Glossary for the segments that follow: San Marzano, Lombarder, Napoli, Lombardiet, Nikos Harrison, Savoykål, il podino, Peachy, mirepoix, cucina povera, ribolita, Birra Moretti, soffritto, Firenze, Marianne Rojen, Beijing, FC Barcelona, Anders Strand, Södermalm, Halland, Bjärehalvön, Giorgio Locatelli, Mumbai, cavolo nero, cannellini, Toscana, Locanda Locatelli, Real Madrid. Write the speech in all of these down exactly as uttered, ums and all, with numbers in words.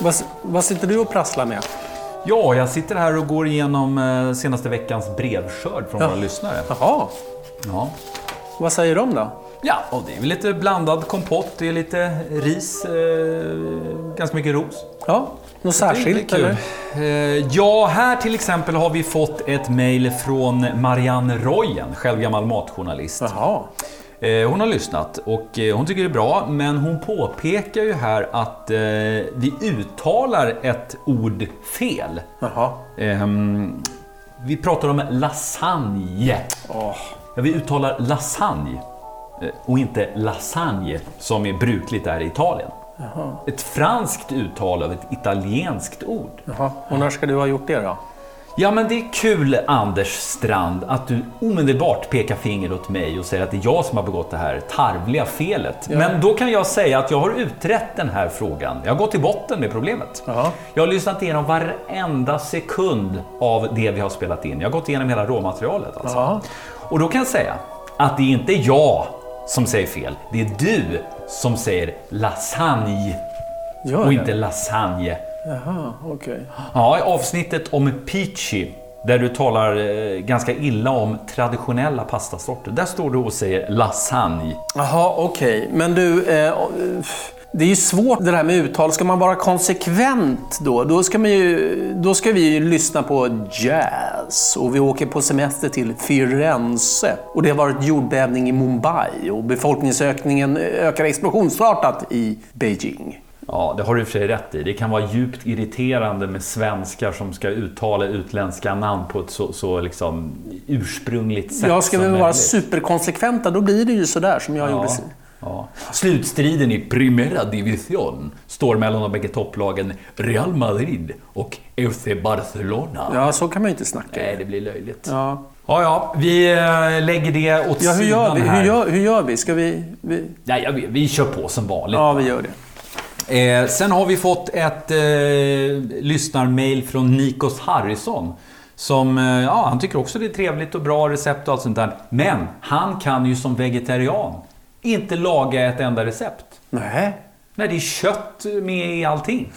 Vad, vad sitter du och prasslar med? Ja, jag sitter här och går igenom senaste veckans brevskörd från ja. våra lyssnare. Jaha. Ja. Vad säger de då? Ja, och det är väl lite blandad kompott, det är lite ris, eh, ganska mycket ros. Ja, något särskilt eller? Eh, ja, här till exempel har vi fått ett mejl från Marianne Rojen, själv gammal matjournalist. Jaha. Eh, hon har lyssnat och eh, hon tycker det är bra, men hon påpekar ju här att eh, vi uttalar ett ord fel. Jaha. Eh, vi pratar om lasagne. Oh. Ja, vi uttalar lasagne. Och inte lasagne, som är brukligt där i Italien. Jaha. Ett franskt uttal av ett italienskt ord. Jaha. Och när ska du ha gjort det då? Ja, men det är kul, Anders Strand, att du omedelbart pekar finger åt mig och säger att det är jag som har begått det här tarvliga felet. Ja. Men då kan jag säga att jag har utrett den här frågan. Jag har gått till botten med problemet. Jaha. Jag har lyssnat igenom varenda sekund av det vi har spelat in. Jag har gått igenom hela råmaterialet alltså. Jaha. Och då kan jag säga att det är inte jag som säger fel. Det är du som säger lasagne och inte lasagne. Jaha, okej. Okay. Ja, i avsnittet om Peachy, där du talar eh, ganska illa om traditionella pastasorter, där står du och säger lasagne. Jaha, okej. Okay. Men du, eh, det är ju svårt det här med uttal. Ska man vara konsekvent då? Då ska, man ju, då ska vi ju lyssna på jazz. Och vi åker på semester till Firenze. Och det har varit jordbävning i Mumbai. Och befolkningsökningen ökar explosionsartat i Beijing. Ja, det har du i och för sig rätt i. Det kan vara djupt irriterande med svenskar som ska uttala utländska namn på ett så, så liksom ursprungligt sätt. Ja, ska vi vara superkonsekventa, då blir det ju sådär som jag ja. gjorde. Ja. Slutstriden i Primera Division står mellan de bägge topplagen Real Madrid och F C Barcelona. Ja, så kan man ju inte snacka. Nej, det blir löjligt. Ja, ja, ja vi lägger det åt ja, hur sidan gör vi? Här. Hur gör, hur gör vi? Ska vi... vi... Nej, ja, vi, vi kör på som vanligt. Ja, vi gör det. Eh, sen har vi fått ett eh, lyssnarmail från Nikos Harrison som, eh, ja, han tycker också det är trevligt och bra recept och allt sånt där. Men han kan ju som vegetarian inte laga ett enda recept. Nej. Nej, det är kött med i allting.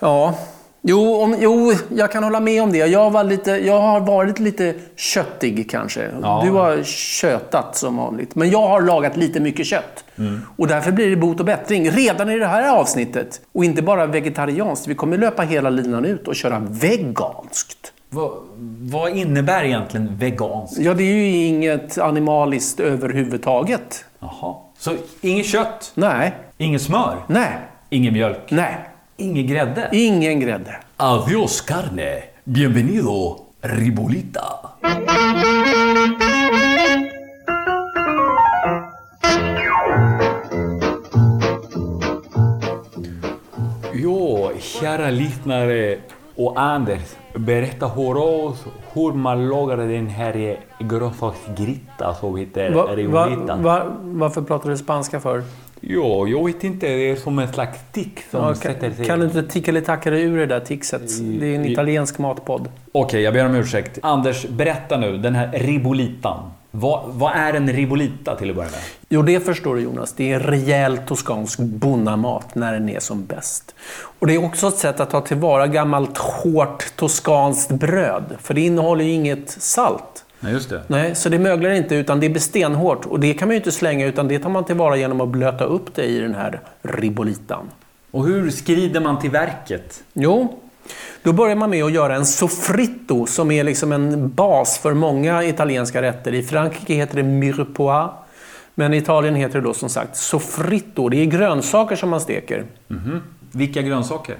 Ja, jo, om, jo, jag kan hålla med om det. Jag, var lite, jag har varit lite köttig kanske. Ja. Du har kötat som vanligt. Men jag har lagat lite mycket kött. Mm. Och därför blir det bot och bättring redan i det här avsnittet. Och inte bara vegetarianskt. Vi kommer löpa hela linan ut och köra veganskt. Vad, vad innebär egentligen veganskt? Ja, det är ju inget animaliskt överhuvudtaget. Jaha. Så inget kött? Nej. Ingen smör? Nej. Ingen mjölk? Nej. Ingen grädde? Ingen grädde. Adios carne. Bienvenido ribolita. Jo, kära lyssnare och Anders, berätta för oss hur man lagar den här grönsaksgrytan som heter va, ribolita. Va, va, varför pratar du spanska för? Jo, jag vet inte. Det är som en slags tick som okay. sätter sig. Kan du inte tickelitacka dig ur det där tickset? Det är en italiensk matpodd. Okej, okay, jag ber om ursäkt. Anders, berätta nu. Den här ribolitan. Vad, vad är en ribolita till att börja med? Jo, det förstår du, Jonas. Det är en rejäl toskansk bonnamat när den är som bäst. Och det är också ett sätt att ta tillvara gammalt hårt toskanskt bröd. För det innehåller ju inget salt. Nej, just det. Nej, så det möglar inte, utan det blir stenhårt. Och det kan man ju inte slänga, utan det tar man tillvara genom att blöta upp det i den här ribolitan. Och hur skrider man till verket? Jo, då börjar man med att göra en soffritto som är liksom en bas för många italienska rätter. I Frankrike heter det mirepoix, men i Italien heter det då som sagt soffritto. Det är grönsaker som man steker. Mm-hmm. Vilka grönsaker?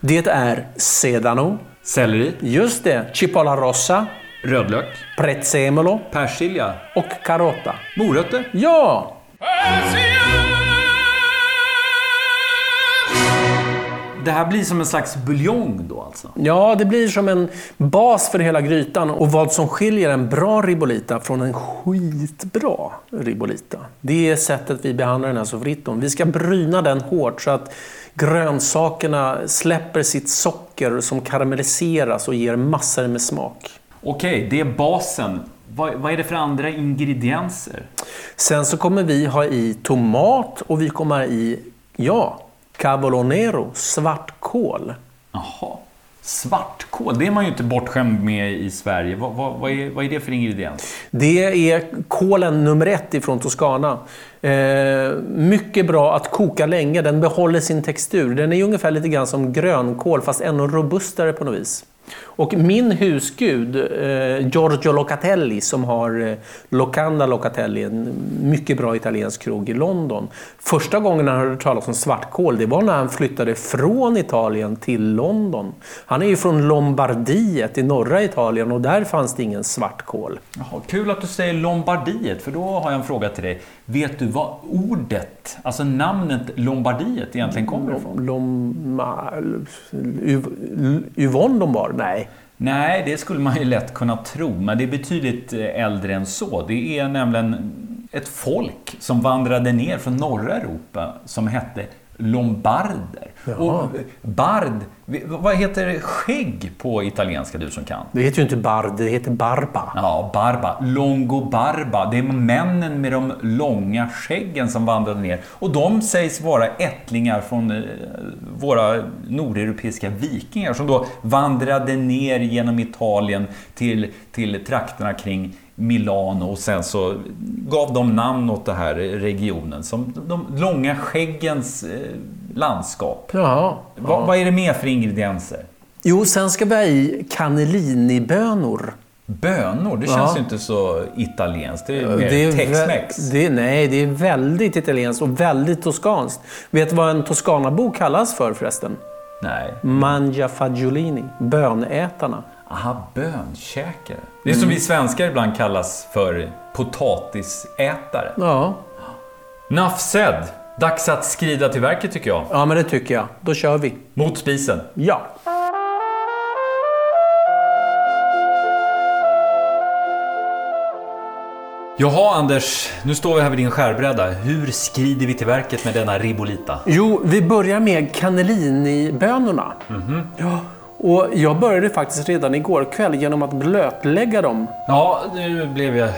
Det är sedano. Selleri. Just det, cipolla rossa. Rödlök. Prezzemolo. Persilja. Och karotta. Morötter? Ja! Det här blir som en slags buljong då alltså? Ja, det blir som en bas för hela grytan. Och vad som skiljer en bra ribolita från en skitbra ribolita, det är sättet vi behandlar den här sovritton. Vi ska bryna den hårt så att grönsakerna släpper sitt socker som karamelliseras och ger massor med smak. Okej, det är basen. Vad, vad är det för andra ingredienser? Sen så kommer vi ha i tomat och vi kommer i, ja, cavolo nero, svartkål. svartkål. Jaha. Svartkål, det är man ju inte bortskämd med i Sverige. Vad, vad, vad, är, vad är det för ingrediens? Det är kålen nummer ett ifrån Toscana. Eh, mycket bra att koka länge. Den behåller sin textur. Den är ungefär lite grann som grönkål, fast ännu robustare på något vis. Och min husgud, eh, Giorgio Locatelli, som har eh, Locanda Locatelli, en mycket bra italiensk krog i London. Första gången han hörde talas om svartkål, det var när han flyttade från Italien till London. Han är ju från Lombardiet i norra Italien, och där fanns det ingen svartkål. Jaha, kul att du säger Lombardiet, för då har jag en fråga till dig. Vet du vad ordet, alltså namnet Lombardiet egentligen kommer ifrån? Lom, Yv- Yvonne Lombard? Nej. Nej, det skulle man ju lätt kunna tro, men det är betydligt äldre än så. Det är nämligen ett folk som vandrade ner från norra Europa som hette Lombarder. Jaha. Och bard, vad heter skägg på italienska, du som kan? Det heter ju inte bard, det heter barba. Ja, barba, longobarba. Det är männen med de långa skäggen som vandrade ner. Och de sägs vara ättlingar från våra nordeuropeiska vikingar som då vandrade ner genom Italien till, till trakterna kring Milano, och sen så gav de namn åt den här regionen som de långa skäggens landskap. Ja, ja. Vad, vad är det mer för ingredienser? Jo, sen ska vi ha i cannellini-bönor. Bönor, det känns ja. ju inte så italienskt. Det är mer det är Tex-Mex. Det, nej, det är väldigt italienskt och väldigt toskanskt. Vet du vad en Toscana-bo kallas för förresten? Nej. Mangia fagiolini, bönätarna. Aha, bönkäkare. Det är som vi svenskar ibland kallas för potatisätare. Ja. Nafsed. Dags att skrida till verket, tycker jag. Ja, men det tycker jag. Då kör vi. Mot spisen. Ja. Jaha, Anders, nu står vi här vid din skärbräda. Hur skrider vi till verket med denna ribolita? Jo, vi börjar med cannellini-bönorna. Mhm. Ja. Och jag började faktiskt redan igår kväll genom att blötlägga dem. Ja, nu blev jag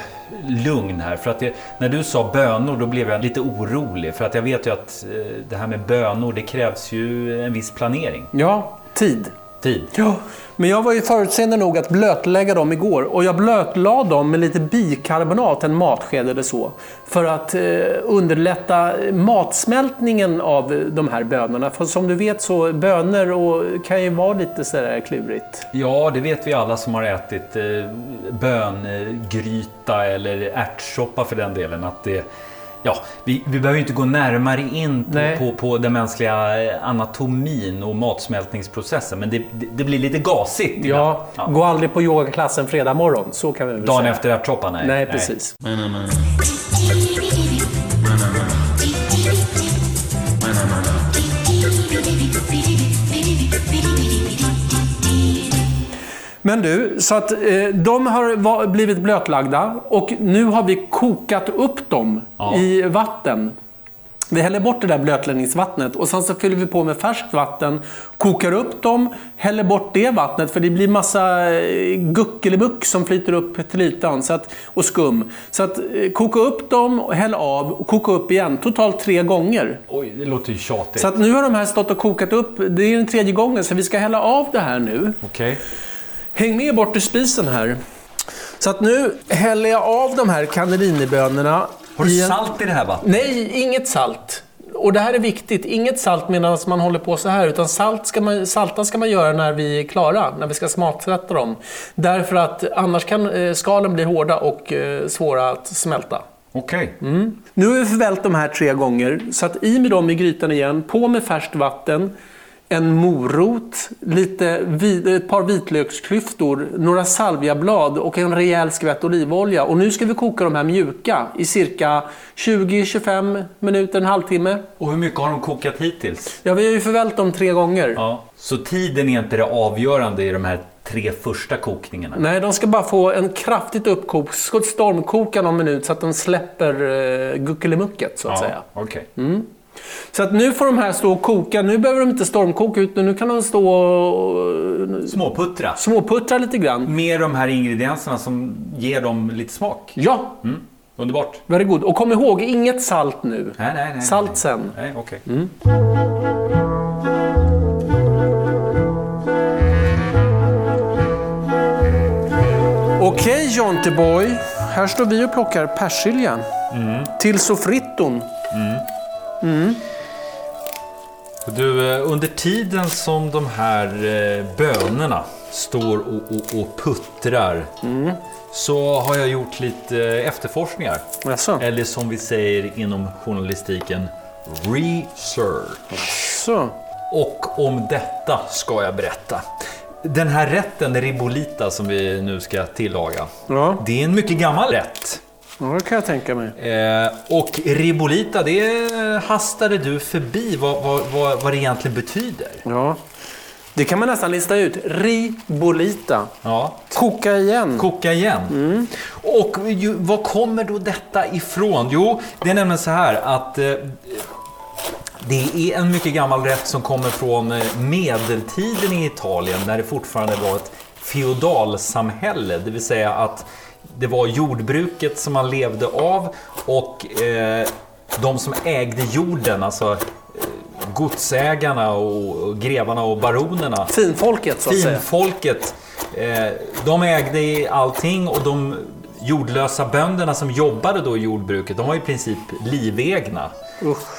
lugn här. För att jag, när du sa bönor, då blev jag lite orolig. För att jag vet ju att eh, det här med bönor, det krävs ju en viss planering. Ja, tid. Tid. Ja, men jag var ju förutseende nog att blötlägga dem igår. Och jag blötlade dem med lite bikarbonat, en matsked eller så. För att eh, underlätta matsmältningen av de här bönorna. För som du vet så, bönor och, kan ju vara lite sådär klurigt. Ja, det vet vi alla som har ätit eh, böngryta eller ärtsoppa för den delen. Att det... Ja, vi, vi behöver ju inte gå närmare in på, på, på den mänskliga anatomin och matsmältningsprocessen, men det, det, det blir lite gasigt. Ja, ja, gå aldrig på yogaklassen fredag morgon, så kan vi väl dagen säga. Efter ärtsoppan, nej. Nej, precis. Nej. Nej, nej, nej. Men du, så att eh, de har va- blivit blötlagda och nu har vi kokat upp dem ja. i vatten. Vi häller bort det där blötläggningsvattnet och sen så fyller vi på med färskt vatten, kokar upp dem, häller bort det vattnet, för det blir massa guckelibuck som flyter upp till ytan, så att, och skum. Så att koka upp dem, häll av och koka upp igen, totalt tre gånger. Oj, det låter ju tjatigt. Så att nu har de här stått och kokat upp, det är den tredje gången, så vi ska hälla av det här nu. Okej. Okay. Häng med bort ur spisen här. Så att nu häller jag av de här cannellinibönorna. Har du en... salt i det här vattnet? Nej, inget salt. Och det här är viktigt. Inget salt medan man håller på så här. Utan salt ska man, salta ska man göra när vi är klara. När vi ska smaksätta dem. Därför att annars kan skalen bli hårda och svåra att smälta. Okej. Okay. Mm. Nu har vi förvält de här tre gånger. Så att i med dem i grytan igen. På med färskt vatten. En morot, lite vid, ett par vitlöksklyftor, några salviablad och en rejäl skvätt olivolja. Och nu ska vi koka de här mjuka i cirka tjugo till tjugofem minuter, en halvtimme. Och hur mycket har de kokat hittills? Ja, vi har ju förvält dem tre gånger. Ja. Så tiden är inte det avgörande i de här tre första kokningarna? Nej, de ska bara få en kraftigt uppkok, stormkoka någon minut så att de släpper uh, guckelimucket så att ja, säga. Okej. Okay. Mm. Så att nu får de här stå och koka. Nu behöver de inte stormkoka ut. Nu kan de stå och... Småputtra. Småputtra lite grann. Med de här ingredienserna som ger dem lite smak. Ja. Mm. Underbart. Varsågod. Och kom ihåg, inget salt nu. Nej, nej, nej. Salt nej. Sen. Nej, okej. Okay. Mm. Jonteborg. Här står vi och plockar persiljan. Mm. Till soffritton. Mm. Mm. Du, under tiden som de här bönorna står och, och, och puttrar, mm, så har jag gjort lite efterforskningar. Jaså. Eller som vi säger inom journalistiken, research. Jaså. Och om detta ska jag berätta. Den här rätten, ribolita, som vi nu ska tillaga, ja, det är en mycket gammal rätt. Ja, det kan jag tänka mig. Eh, och ribolita, det hastade du förbi vad, vad, vad, vad det egentligen betyder. Ja, det kan man nästan lista ut. Ribolita. Ja. Koka igen. Koka igen. Mm. Och ju, vad kommer då detta ifrån? Jo, det är nämligen så här att... Eh, Det är en mycket gammal rätt som kommer från medeltiden i Italien, när det fortfarande var ett feodalsamhälle. Det vill säga att det var jordbruket som man levde av, och eh, de som ägde jorden, alltså godsägarna och grevarna och baronerna. Finfolket så att säga. Finfolket, eh, de ägde allting, och de jordlösa bönderna som jobbade då i jordbruket, de var i princip livegna.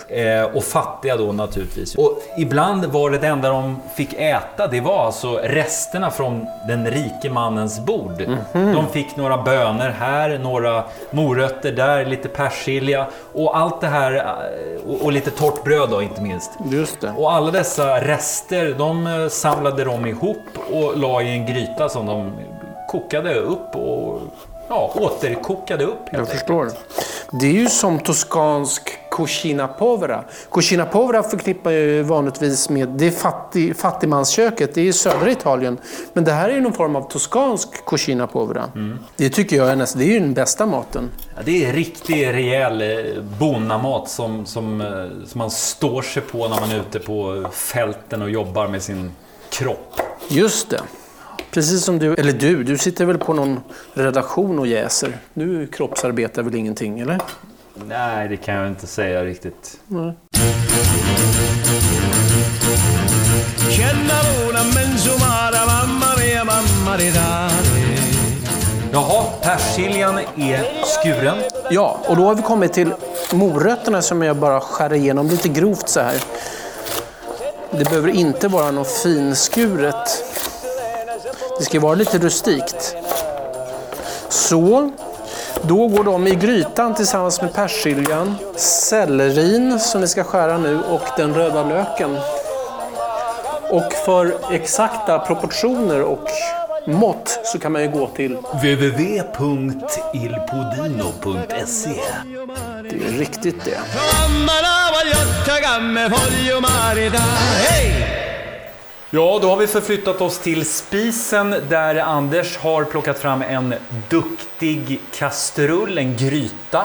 Eh, och fattiga då naturligtvis. Och ibland var det, det enda de fick äta, det var alltså resterna från den rike mannens bord. Mm-hmm. De fick några bönor här, några morötter där, lite persilja och allt det här, och, och lite torrt bröd då inte minst. Just det. Och alla dessa rester, de samlade de ihop och la i en gryta som de kokade upp och ja, återkokade upp. Jag förstår. Det är ju som toskansk cucina povera. Cucina povera förknippar ju vanligtvis med det fattig, fattigmansköket. Det är i södra Italien. Men det här är ju någon form av toskansk cucina povera. Mm. Det tycker jag är nästan, det är ju den bästa maten. Ja, det är riktig rejäl bonamat som, som, som man står sig på när man är ute på fälten och jobbar med sin kropp. Just det. Precis som du, eller du, du sitter väl på någon redaktion och jäser. Du kroppsarbetar väl ingenting, eller? Nej, det kan jag inte säga riktigt. Nej. Jaha, persiljan är skuren. Ja, och då har vi kommit till morötterna som jag bara skär igenom lite grovt så här. Det behöver inte vara något finskuret. Det ska vara lite rustikt. Så, då går de i grytan tillsammans med persiljan, sellerin som vi ska skära nu och den röda löken. Och för exakta proportioner och mått så kan man ju gå till w w w punkt il podino punkt se. Det är ju riktigt det. Ja, då har vi förflyttat oss till spisen där Anders har plockat fram en duktig kastrull, en gryta.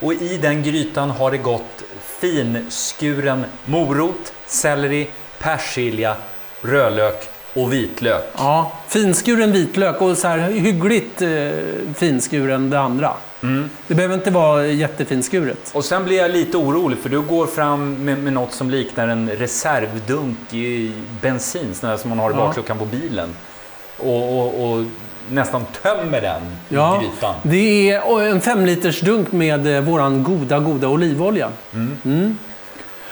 Och i den grytan har det gått finskuren morot, selleri, persilja, rödlök och vitlök. Ja, finskuren vitlök och så här hyggligt eh, finskuren det andra. Mm. Det behöver inte vara jättefinskuret. Och sen blir jag lite orolig för du går fram med, med något som liknar en reservdunk i bensin sån här som man har i bakluckan på bilen. Och, och, och nästan tömmer den i ja, grytan. Det är en fem liters dunk med våran goda, goda olivolja. Mm. Mm.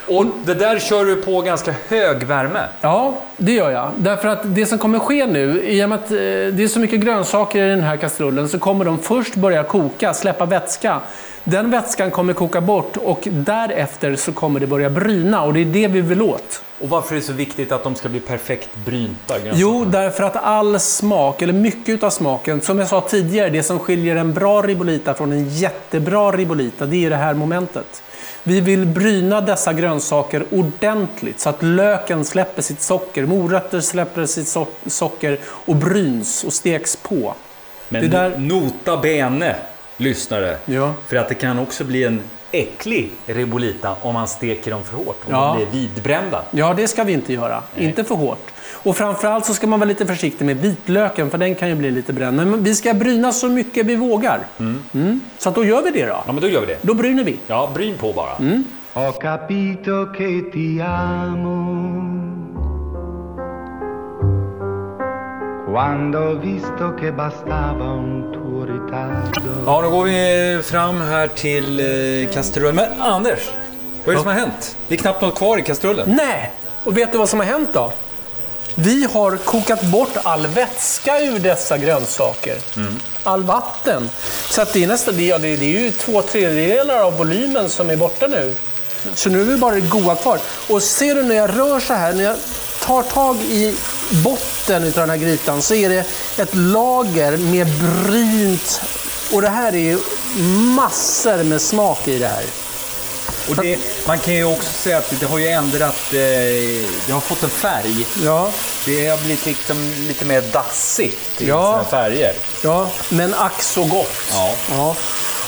Och det där kör du på ganska hög värme. Ja, det gör jag. Därför att det som kommer ske nu, i och med att det är så mycket grönsaker i den här kastrullen, så kommer de först börja koka, släppa vätska. Den vätskan kommer koka bort och därefter så kommer det börja bryna och det är det vi vill åt. Och varför är det så viktigt att de ska bli perfekt brynta? Jo, därför att all smak, eller mycket av smaken, som jag sa tidigare, det som skiljer en bra ribolita från en jättebra ribolita, det är det här momentet. Vi vill bryna dessa grönsaker ordentligt så att löken släpper sitt socker, morötter släpper sitt so- socker och bryns och steks på. Men det där... nota bene, lyssnare, ja. För att det kan också bli en äcklig ribolita om man steker dem för hårt, om ja. De blir vidbrända. Ja, det ska vi inte göra. Nej. Inte för hårt. Och framförallt så ska man vara lite försiktig med vitlöken, för den kan ju bli lite bränd. Men vi ska bryna så mycket vi vågar. Mm. Mm. Så att då gör vi det då. Ja, men då gör vi det. Då bryner vi. Ja, bryn på bara. Mm. Ho capito che ti amo. Quando visto che bastava un tuo ritardo. Ja, då går vi fram här till eh, kastrullen. Men Anders, vad är det som har hänt? Det är knappt något kvar i kastrullen. Nej, och vet du vad som har hänt då? Vi har kokat bort all vätska ur dessa grönsaker. Mm. All vatten. Så att det, är nästa, det, det, det är ju två tredjedelar av volymen som är borta nu. Så nu är vi bara det goda kvar. Och ser du när jag rör så här, när jag tar tag i botten utav den här grytan, så är det ett lager med brynt. Och det här är ju massor med smak i det här. Och det, man kan ju också säga att det har ju ändrat, det har fått en färg. Ja. Det har blivit liksom lite mer dassigt i ja. sina färger. Ja, men ack så gott. Ja. Ja.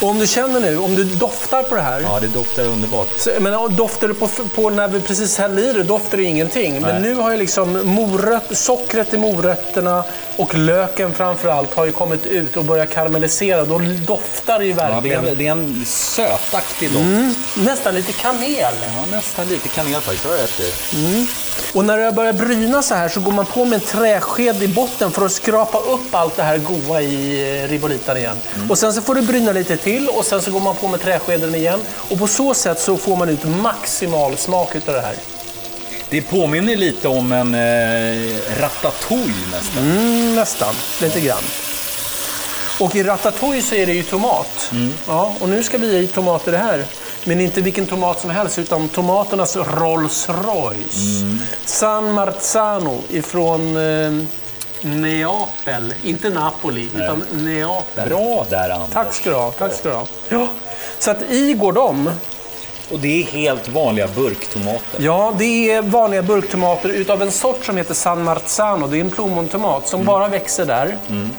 Och om du känner nu, om du doftar på det här. Ja, det doftar underbart. Så, men doftar du på, på när vi precis hällde i det, doftar det ingenting. Nej. Men nu har ju liksom moröt, sockret i morötterna och löken framförallt har ju kommit ut och börjat karamellisera. Då doftar det ju verkligen. Ja, det är en, en sötaktig doft. Mm. Nästan lite kanel. Ja, nästan lite kanel faktiskt. Jag vet det. Mm. Och när det börjar bryna så här så går man på med en träsked i botten för att skrapa upp allt det här goda i ribolitan igen. Mm. Och sen så får det bryna lite till och sen så går man på med träskeden igen. Och på så sätt så får man ut maximal smak utav det här. Det påminner lite om en eh, ratatouille nästan. Mm, nästan, lite grann. Och i ratatouille så är det ju tomat. Mm. Ja, och nu ska vi i tomat i det här. Men inte vilken tomat som helst, utan tomaternas Rolls Royce. Mm. San Marzano ifrån eh, Neapel. Inte Napoli, Nej. utan Neapel. Bra där, Anders. Tack ska du ha. Tack ska du ha. Ja. Så att i går de... Och det är helt vanliga burktomater. Ja, det är vanliga burktomater utav en sort som heter San Marzano. Det är en plommontomat som mm. bara växer där. Mm.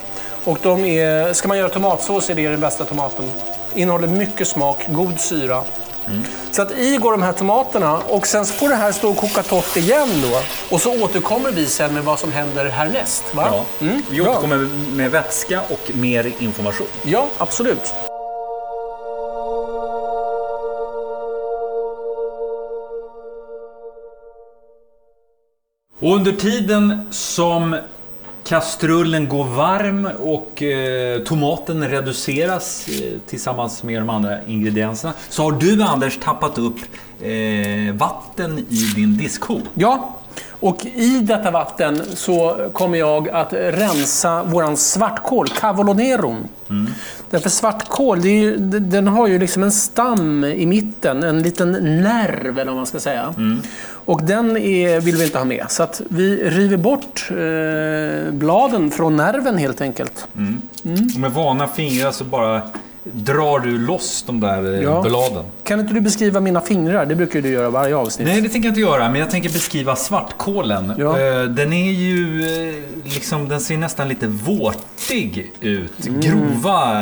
Och de är... Ska man göra tomatsås är det den bästa tomaten. Innehåller mycket smak, god syra. Mm. Så att i går de här tomaterna och sen så får det här stå och koka torrt igen då. Och så återkommer vi sen med vad som händer härnäst, va? Ja. Mm. Vi återkommer med vätska och mer information. Ja, absolut. Och under tiden som kastrullen går varm och eh, tomaten reduceras eh, tillsammans med de andra ingredienserna, så har du, Anders, tappat upp eh, vatten i din diskho. Ja, och i detta vatten så kommer jag att rensa våran svartkål, cavoloneron. Mm. Därför svartkål, det är ju, den har ju liksom en stam i mitten, en liten nerv eller vad man ska säga. Mm. Och den är, vill vi inte ha med. Så att vi river bort eh, bladen från nerven helt enkelt. Mm. Mm. Och med vana fingrar så bara drar du loss de där eh, ja. bladen. Kan inte du beskriva mina fingrar? Det brukar du göra varje avsnitt. Nej, det tänker jag inte göra. Men jag tänker beskriva svartkålen. Ja. Eh, den är ju eh, liksom, den ser nästan lite vårtig ut. Mm. Grova,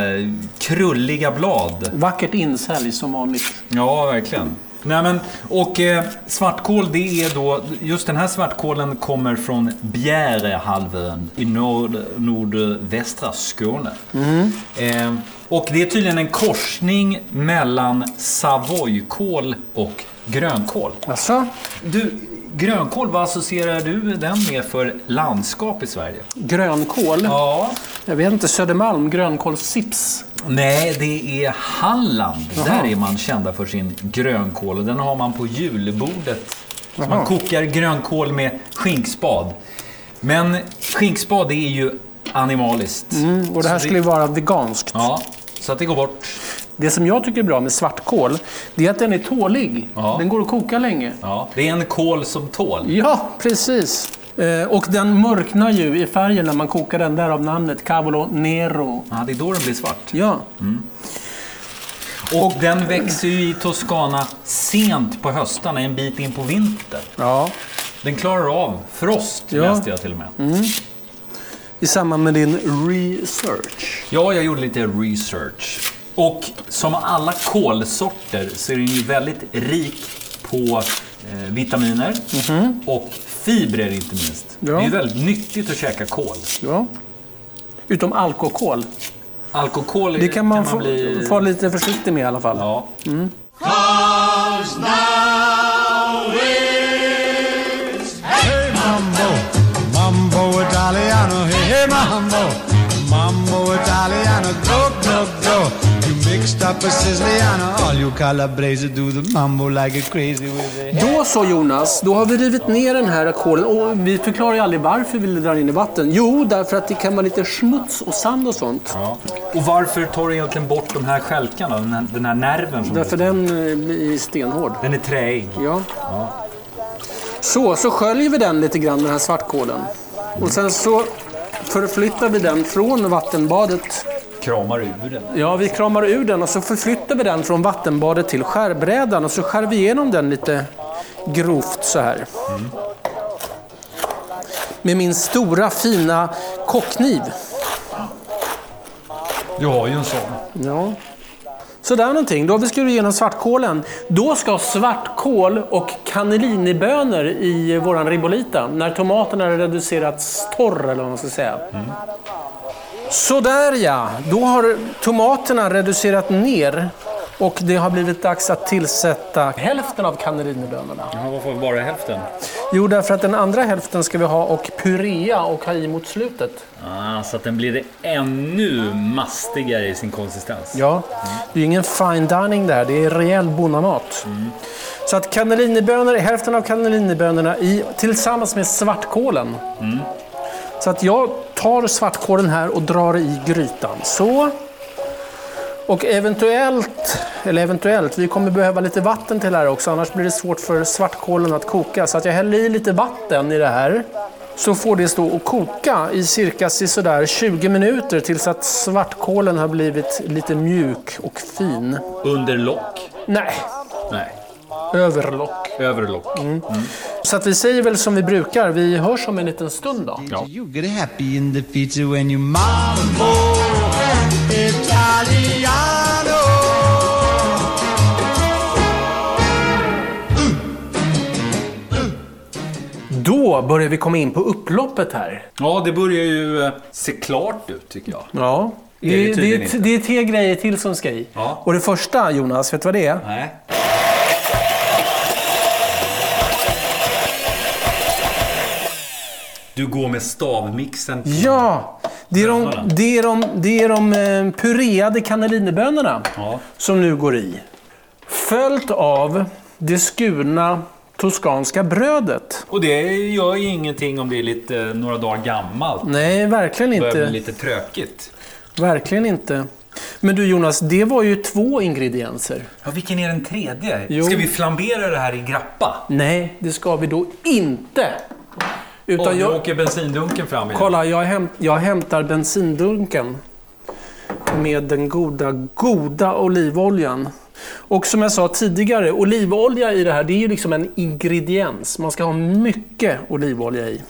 krulliga blad. Vackert insälj som vanligt. Ja, verkligen. Nej, men, och eh, svartkål, det är då, just den här svartkålen kommer från Bjärehalvön i nord, nordvästra Skåne. Mm. Eh, och det är tydligen en korsning mellan Savoykål och grönkål. Asså? Du, grönkål, vad associerar du den med för landskap i Sverige? Grönkål? Ja. Jag vet inte, Södermalm, grönkålsips. Nej, det är Halland. Jaha. Där är man kända för sin grönkål. Och den har man på julbordet. Så man kokar grönkål med skinkspad. Men skinkspad är ju animaliskt. Mm, och det här så skulle det... vara veganskt. Ja, så att det går bort. Det som jag tycker är bra med svartkål, det är att den är tålig. Ja. Den går att koka länge. Ja, det är en kål som tål. Ja, precis. Och den mörknar ju i färgen när man kokar den, där av namnet Cavolonero. Ja, det är då den blir svart. Ja. Mm. Och, och den växer ju i Toscana sent på hösten, en bit in på vintern. Ja. Den klarar av frost, ja. läste jag till och med. Mm. I samband med din research. Ja, jag gjorde lite research. Och som alla kolsorter så är den ju väldigt rik på eh, vitaminer mm-hmm. och fibrer inte minst. Ja. Det är väldigt nyttigt att käka kål. Ja. Utom alkokol. Alkokol är, det kan man, kan man få, bli... få lite försiktig med i alla fall. Ja. Mm. Hey, mambo, mambo italiano, hey, hey. go. Mambo Italiano, go, go, go. You mixed up a Siciliano, all you Calabrese do the mambo like a crazy with the... Då så Jonas, då har vi rivit ner den här ackorden och vi förklarar ju aldrig varför vi drar in i vatten. Jo, därför att det kan vara lite smuts och sand och sånt. Ja. Och varför tar du egentligen bort de här skälkarna, den här, den här nerven? Som därför den är stenhård. Den är träig. Ja. Ja. Så, så sköljer vi den lite grann, den här svartkålen. Och sen så förflyttar vi den från vattenbadet. Kramar ur den? Ja, vi kramar ur den och så förflyttar vi den från vattenbadet till skärbrädan. Och så skär vi igenom den lite grovt så här. Mm. Med min stora fina kockkniv. Du har ju en sån. Ja. Så där någonting. Då har vi skurit igenom svartkålen. Då ska svartkål och cannellinibönor i våran ribolita. När tomaterna har reducerats torr eller vad man ska säga. Mm. Så där ja. Då har tomaterna reducerat ner. Och det har blivit dags att tillsätta hälften av cannellinibönorna. Ja, varför bara hälften? Jo, därför att den andra hälften ska vi ha och purea och ha i mot slutet. Ah, så att den blir ännu mastigare i sin konsistens. Ja, mm. Det är ingen fine dining där. Det är rejäl bonnamat. Mm. Så att cannellinibönor, hälften av cannellinibönorna i, tillsammans med svartkålen. Mm. Så att jag tar svartkålen här och drar i grytan. Så... Och eventuellt, eller eventuellt, vi kommer behöva lite vatten till det här också, annars blir det svårt för svartkålen att koka. Så att jag häller i lite vatten i det här, så får det stå och koka i cirka sådär tjugo minuter tills att svartkålen har blivit lite mjuk och fin. Under lock? Nej. Nej. Överlock. Överlock. Mm. Mm. Så att vi säger väl som vi brukar, vi hörs om en liten stund då. Ja. Italiano. Uh. Uh. Då börjar vi komma in på upploppet här. Ja, det börjar ju se klart ut tycker jag. Ja, det, det, är, det, det, det är tre grejer till som ska i. Ja. Och det första, Jonas, vet du vad det är? Nej. Du går med stavmixen. Ja, det är de, det är de, det är de pureade cannellinibönorna ja. Som nu går i. Följt av det skurna toskanska brödet. Och det gör ju ingenting om det är lite, några dagar gammalt. Nej, verkligen inte. Det blir lite trökigt. Verkligen inte. Men du Jonas, det var ju två ingredienser. Ja, vilken är den tredje? Jo. Ska vi flambera det här i grappa? Nej, det ska vi då inte. Utan oh, jag åker bensindunken fram igen. Kolla, jag, häm- jag hämtar bensindunken med den goda, goda olivoljan. Och som jag sa tidigare, olivolja i det här, det är ju liksom en ingrediens. Man ska ha mycket olivolja i.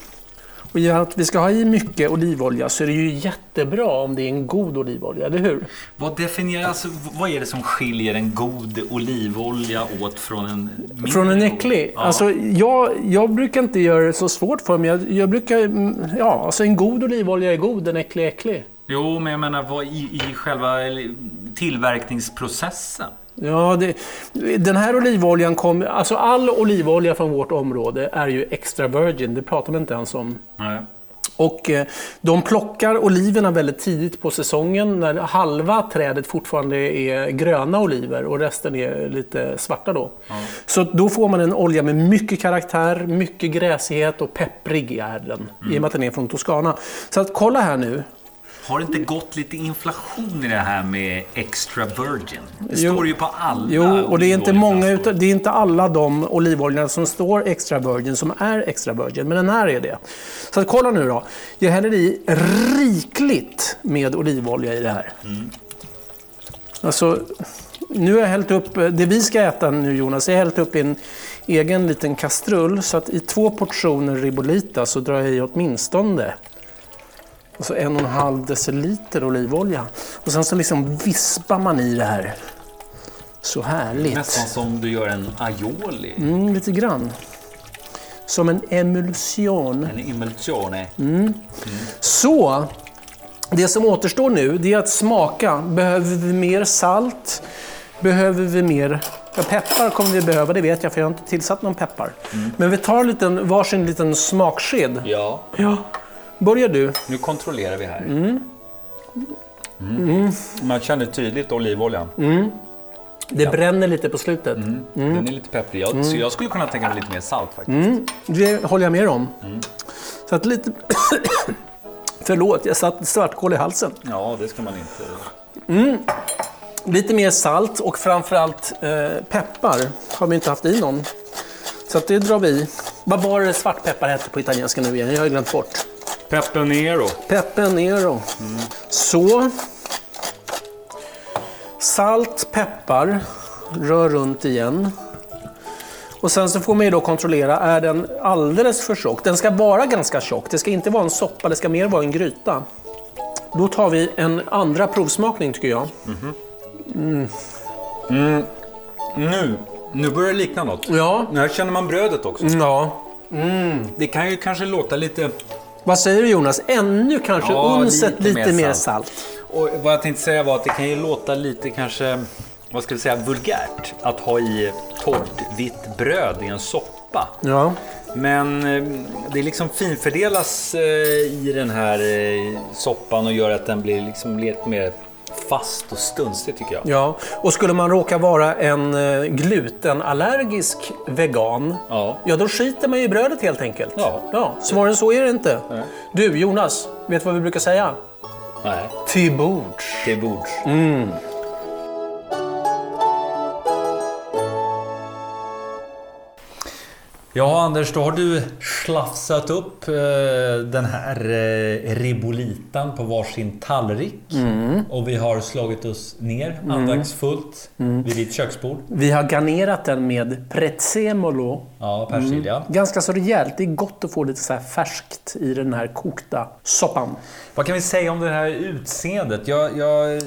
Och i att vi ska ha i mycket olivolja så är det ju jättebra om det är en god olivolja, eller hur? Vad definieras, vad är det som skiljer en god olivolja åt från en mindre? Från en äcklig? Ja. Alltså, jag, jag brukar inte göra det så svårt för mig. Jag, jag brukar, ja, alltså en god olivolja är god, en äcklig är äcklig. Jo, men jag menar, vad i, i själva tillverkningsprocessen? Ja, det, den här olivoljan kom, alltså all olivolja från vårt område är ju extra virgin, det pratar man inte ens om. Nej. Och eh, de plockar oliverna väldigt tidigt på säsongen när halva trädet fortfarande är gröna oliver och resten är lite svarta då. Ja. Så då får man en olja med mycket karaktär, mycket gräsighet och pepprig är den, mm. i och med att den är från Toscana. Så att kolla här nu. Har det inte gått lite inflation i det här med extra virgin? Det jo, står ju på alla. Jo, och det är inte många utan, det är inte alla de olivoljorna som står extra virgin som är extra virgin, men den här är det. Så att, kolla nu då. Jag häller i rikligt med olivolja i det här. Mm. Alltså, nu har jag hällt upp det vi ska äta nu Jonas. Jag har hällt upp i en egen liten kastrull så att i två portioner ribolita så drar jag i åtminstone och så en och en halv deciliter olivolja. Och sen så liksom vispar man i det här. Så härligt. Nästan som du gör en aioli. Mm, lite grann. Som en emulsion. En emulsion. Mm. Mm. Så, det som återstår nu det är att smaka. Behöver vi mer salt? Behöver vi mer... Peppar kommer vi behöva, det vet jag för jag har inte tillsatt någon peppar. Mm. Men vi tar en liten, varsin liten smaksked. Ja. Ja. Börjar du. Nu kontrollerar vi här. Mm. Mm. Mm. Man känner tydligt olivoljan. Mm. Det ja. bränner lite på slutet. Mm. Mm. Den är lite pepprig. Jag, mm. Så jag skulle kunna tänka mig lite mer salt faktiskt. Mm. Det håller jag med om. Mm. Så att lite... Förlåt, jag satt svartkål i halsen. Ja, det ska man inte... Mm. Lite mer salt och framförallt eh, peppar har vi inte haft i någon. Så att det drar vi i. Vad var det svartpeppar hette på italienska nu igen? Jag har glömt bort. Peppe nero. Peppe nero. Mm. Så. Salt, peppar. Rör runt igen. Och sen så får man ju då kontrollera, är den alldeles för tjock? Den ska vara ganska tjock. Det ska inte vara en soppa, det ska mer vara en gryta. Då tar vi en andra provsmakning tycker jag. Mm-hmm. Mm. Mm. Nu. Nu börjar det likna något. Ja. Här känner man brödet också. Ja. Mm. Det kan ju kanske låta lite... Vad säger du Jonas? Ännu kanske ja, onset lite, lite mer salt. Och vad jag tänkte säga var att det kan ju låta lite kanske... Vad ska vi säga? Vulgärt. Att ha i torrt vitt bröd i en soppa. Ja. Men det liksom finfördelas i den här soppan och gör att den blir liksom lite mer... fast och stunsigt tycker jag. Ja, och skulle man råka vara en glutenallergisk vegan, ja, ja då skiter man ju i brödet helt enkelt. Ja. Ja, svaren så är det inte. Nej. Du Jonas, vet vad vi brukar säga? Nej. Till bords. Till bords. Mm. Ja Anders, då har du slafsat upp eh, den här eh, ribolitan på varsin tallrik. Mm. Och vi har slagit oss ner mm. andaktsfullt mm. vid ditt köksbord. Vi har garnerat den med prezzemolo. Ja, persilja. Mm. Ganska så rejält. Det är gott att få lite så här färskt i den här kokta soppan. Vad kan vi säga om det här utseendet? Jag, jag...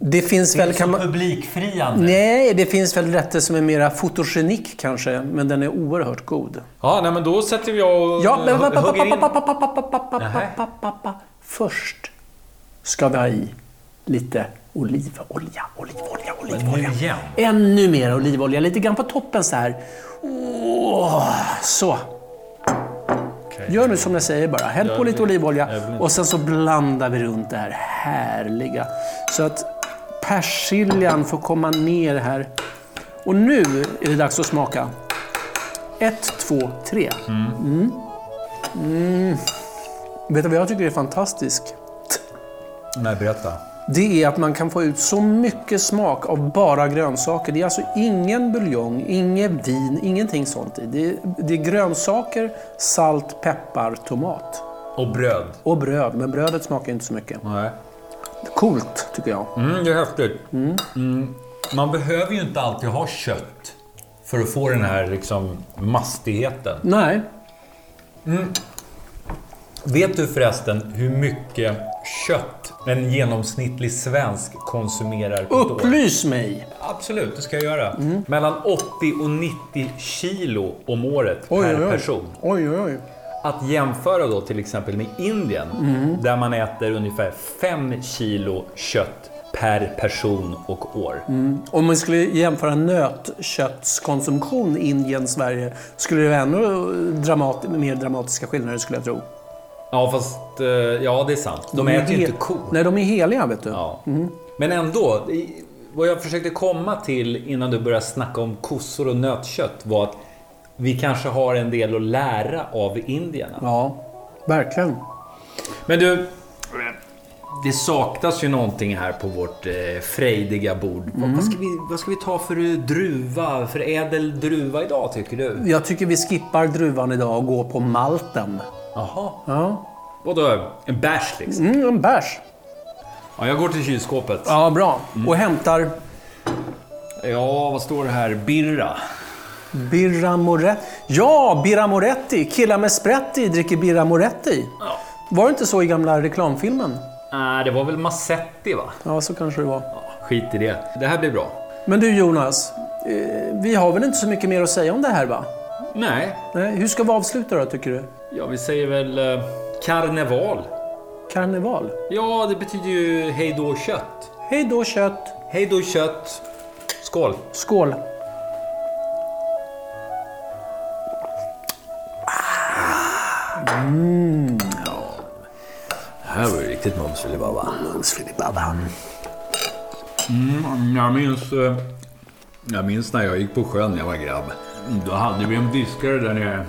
Det finns väl... Kan man... publikfriande. Nej, det finns väl rätter som är mera fotogenik kanske. Men den är oerhört god. Ja, nej, men då sätter jag och ja, men, hugger in. Först ska vi ha i lite olivolja, olivolja, olivolja. Ännu, Ännu mer olivolja, lite grann på toppen så här. Oh, så. Okay. Gör nu som jag säger bara. Häll på lite olivolja och sen så blandar vi runt det här härliga. Så att persiljan får komma ner här. Och nu är det dags att smaka. Ett, två, tre. Mm. Mm. Mm. Vet du vad jag tycker är fantastiskt? Nej, berätta. Det är att man kan få ut så mycket smak av bara grönsaker. Det är alltså ingen buljong, ingen vin, ingenting sånt i. Det är, det är grönsaker, salt, peppar, tomat. Och bröd. Och bröd, men brödet smakar inte så mycket. Nej. Coolt, tycker jag. Mm, det är häftigt. Mm. Mm. Man behöver ju inte alltid ha kött. För att få den här liksom mastigheten. Nej. Mm. Vet du förresten hur mycket kött en genomsnittlig svensk konsumerar på ett år? Upplys mig! Absolut, det ska jag göra. Mm. Mellan åttio och nittio kilo om året oj, per oj. person. Oj, oj, oj. Att jämföra då till exempel med Indien. Mm. Där man äter ungefär fem kilo kött per person och år. Mm. Om man skulle jämföra nötköttskonsumtion i Indien och Sverige skulle det vara ännu dramat- mer dramatiska skillnader skulle jag tro. Ja, fast ja, det är sant. De, de äter hel... inte ko. Nej, de är heliga, vet du. Ja. Mm. Men ändå, vad jag försökte komma till innan du började snacka om kossor och nötkött var att vi kanske har en del att lära av indierna. Ja, verkligen. Men du... Det saknas ju någonting här på vårt eh, frejdiga bord. Mm. Vad, ska vi, vad ska vi ta för druva, för ädel druva idag tycker du? Jag tycker vi skippar druvan idag och går på malten. Jaha. Ja. Vadå? En bärs liksom? Mm, en bärs. Ja, jag går till kylskåpet. Ja, bra. Mm. Och hämtar... Ja, vad står det här? Birra. Birra Moretti. Ja, Birra Moretti. Killar med sprätti dricker Birra Moretti. Ja. Var det inte så i gamla reklamfilmen? Nej, det var väl Massetti va? Ja, så kanske det var. Ja, skit i det. Det här blir bra. Men du Jonas, vi har väl inte så mycket mer att säga om det här va? Nej. Nej. Hur ska vi avsluta då tycker du? Ja, vi säger väl eh, karneval. Karneval? Ja, det betyder ju hej då kött. Hej då kött. Hej då kött. Skål. Skål. Mm. riktigt mums filibabba. Mums filibabba. Mm, jag minns, jag minns när jag gick på sjön när jag var grabb. Då hade vi en diskare där nere.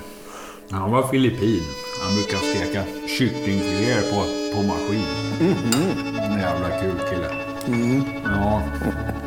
Han var filippin. Han brukar steka kycklingfiléer på, på maskin. Mm-hmm. En jävla kul kille. Mm. Ja.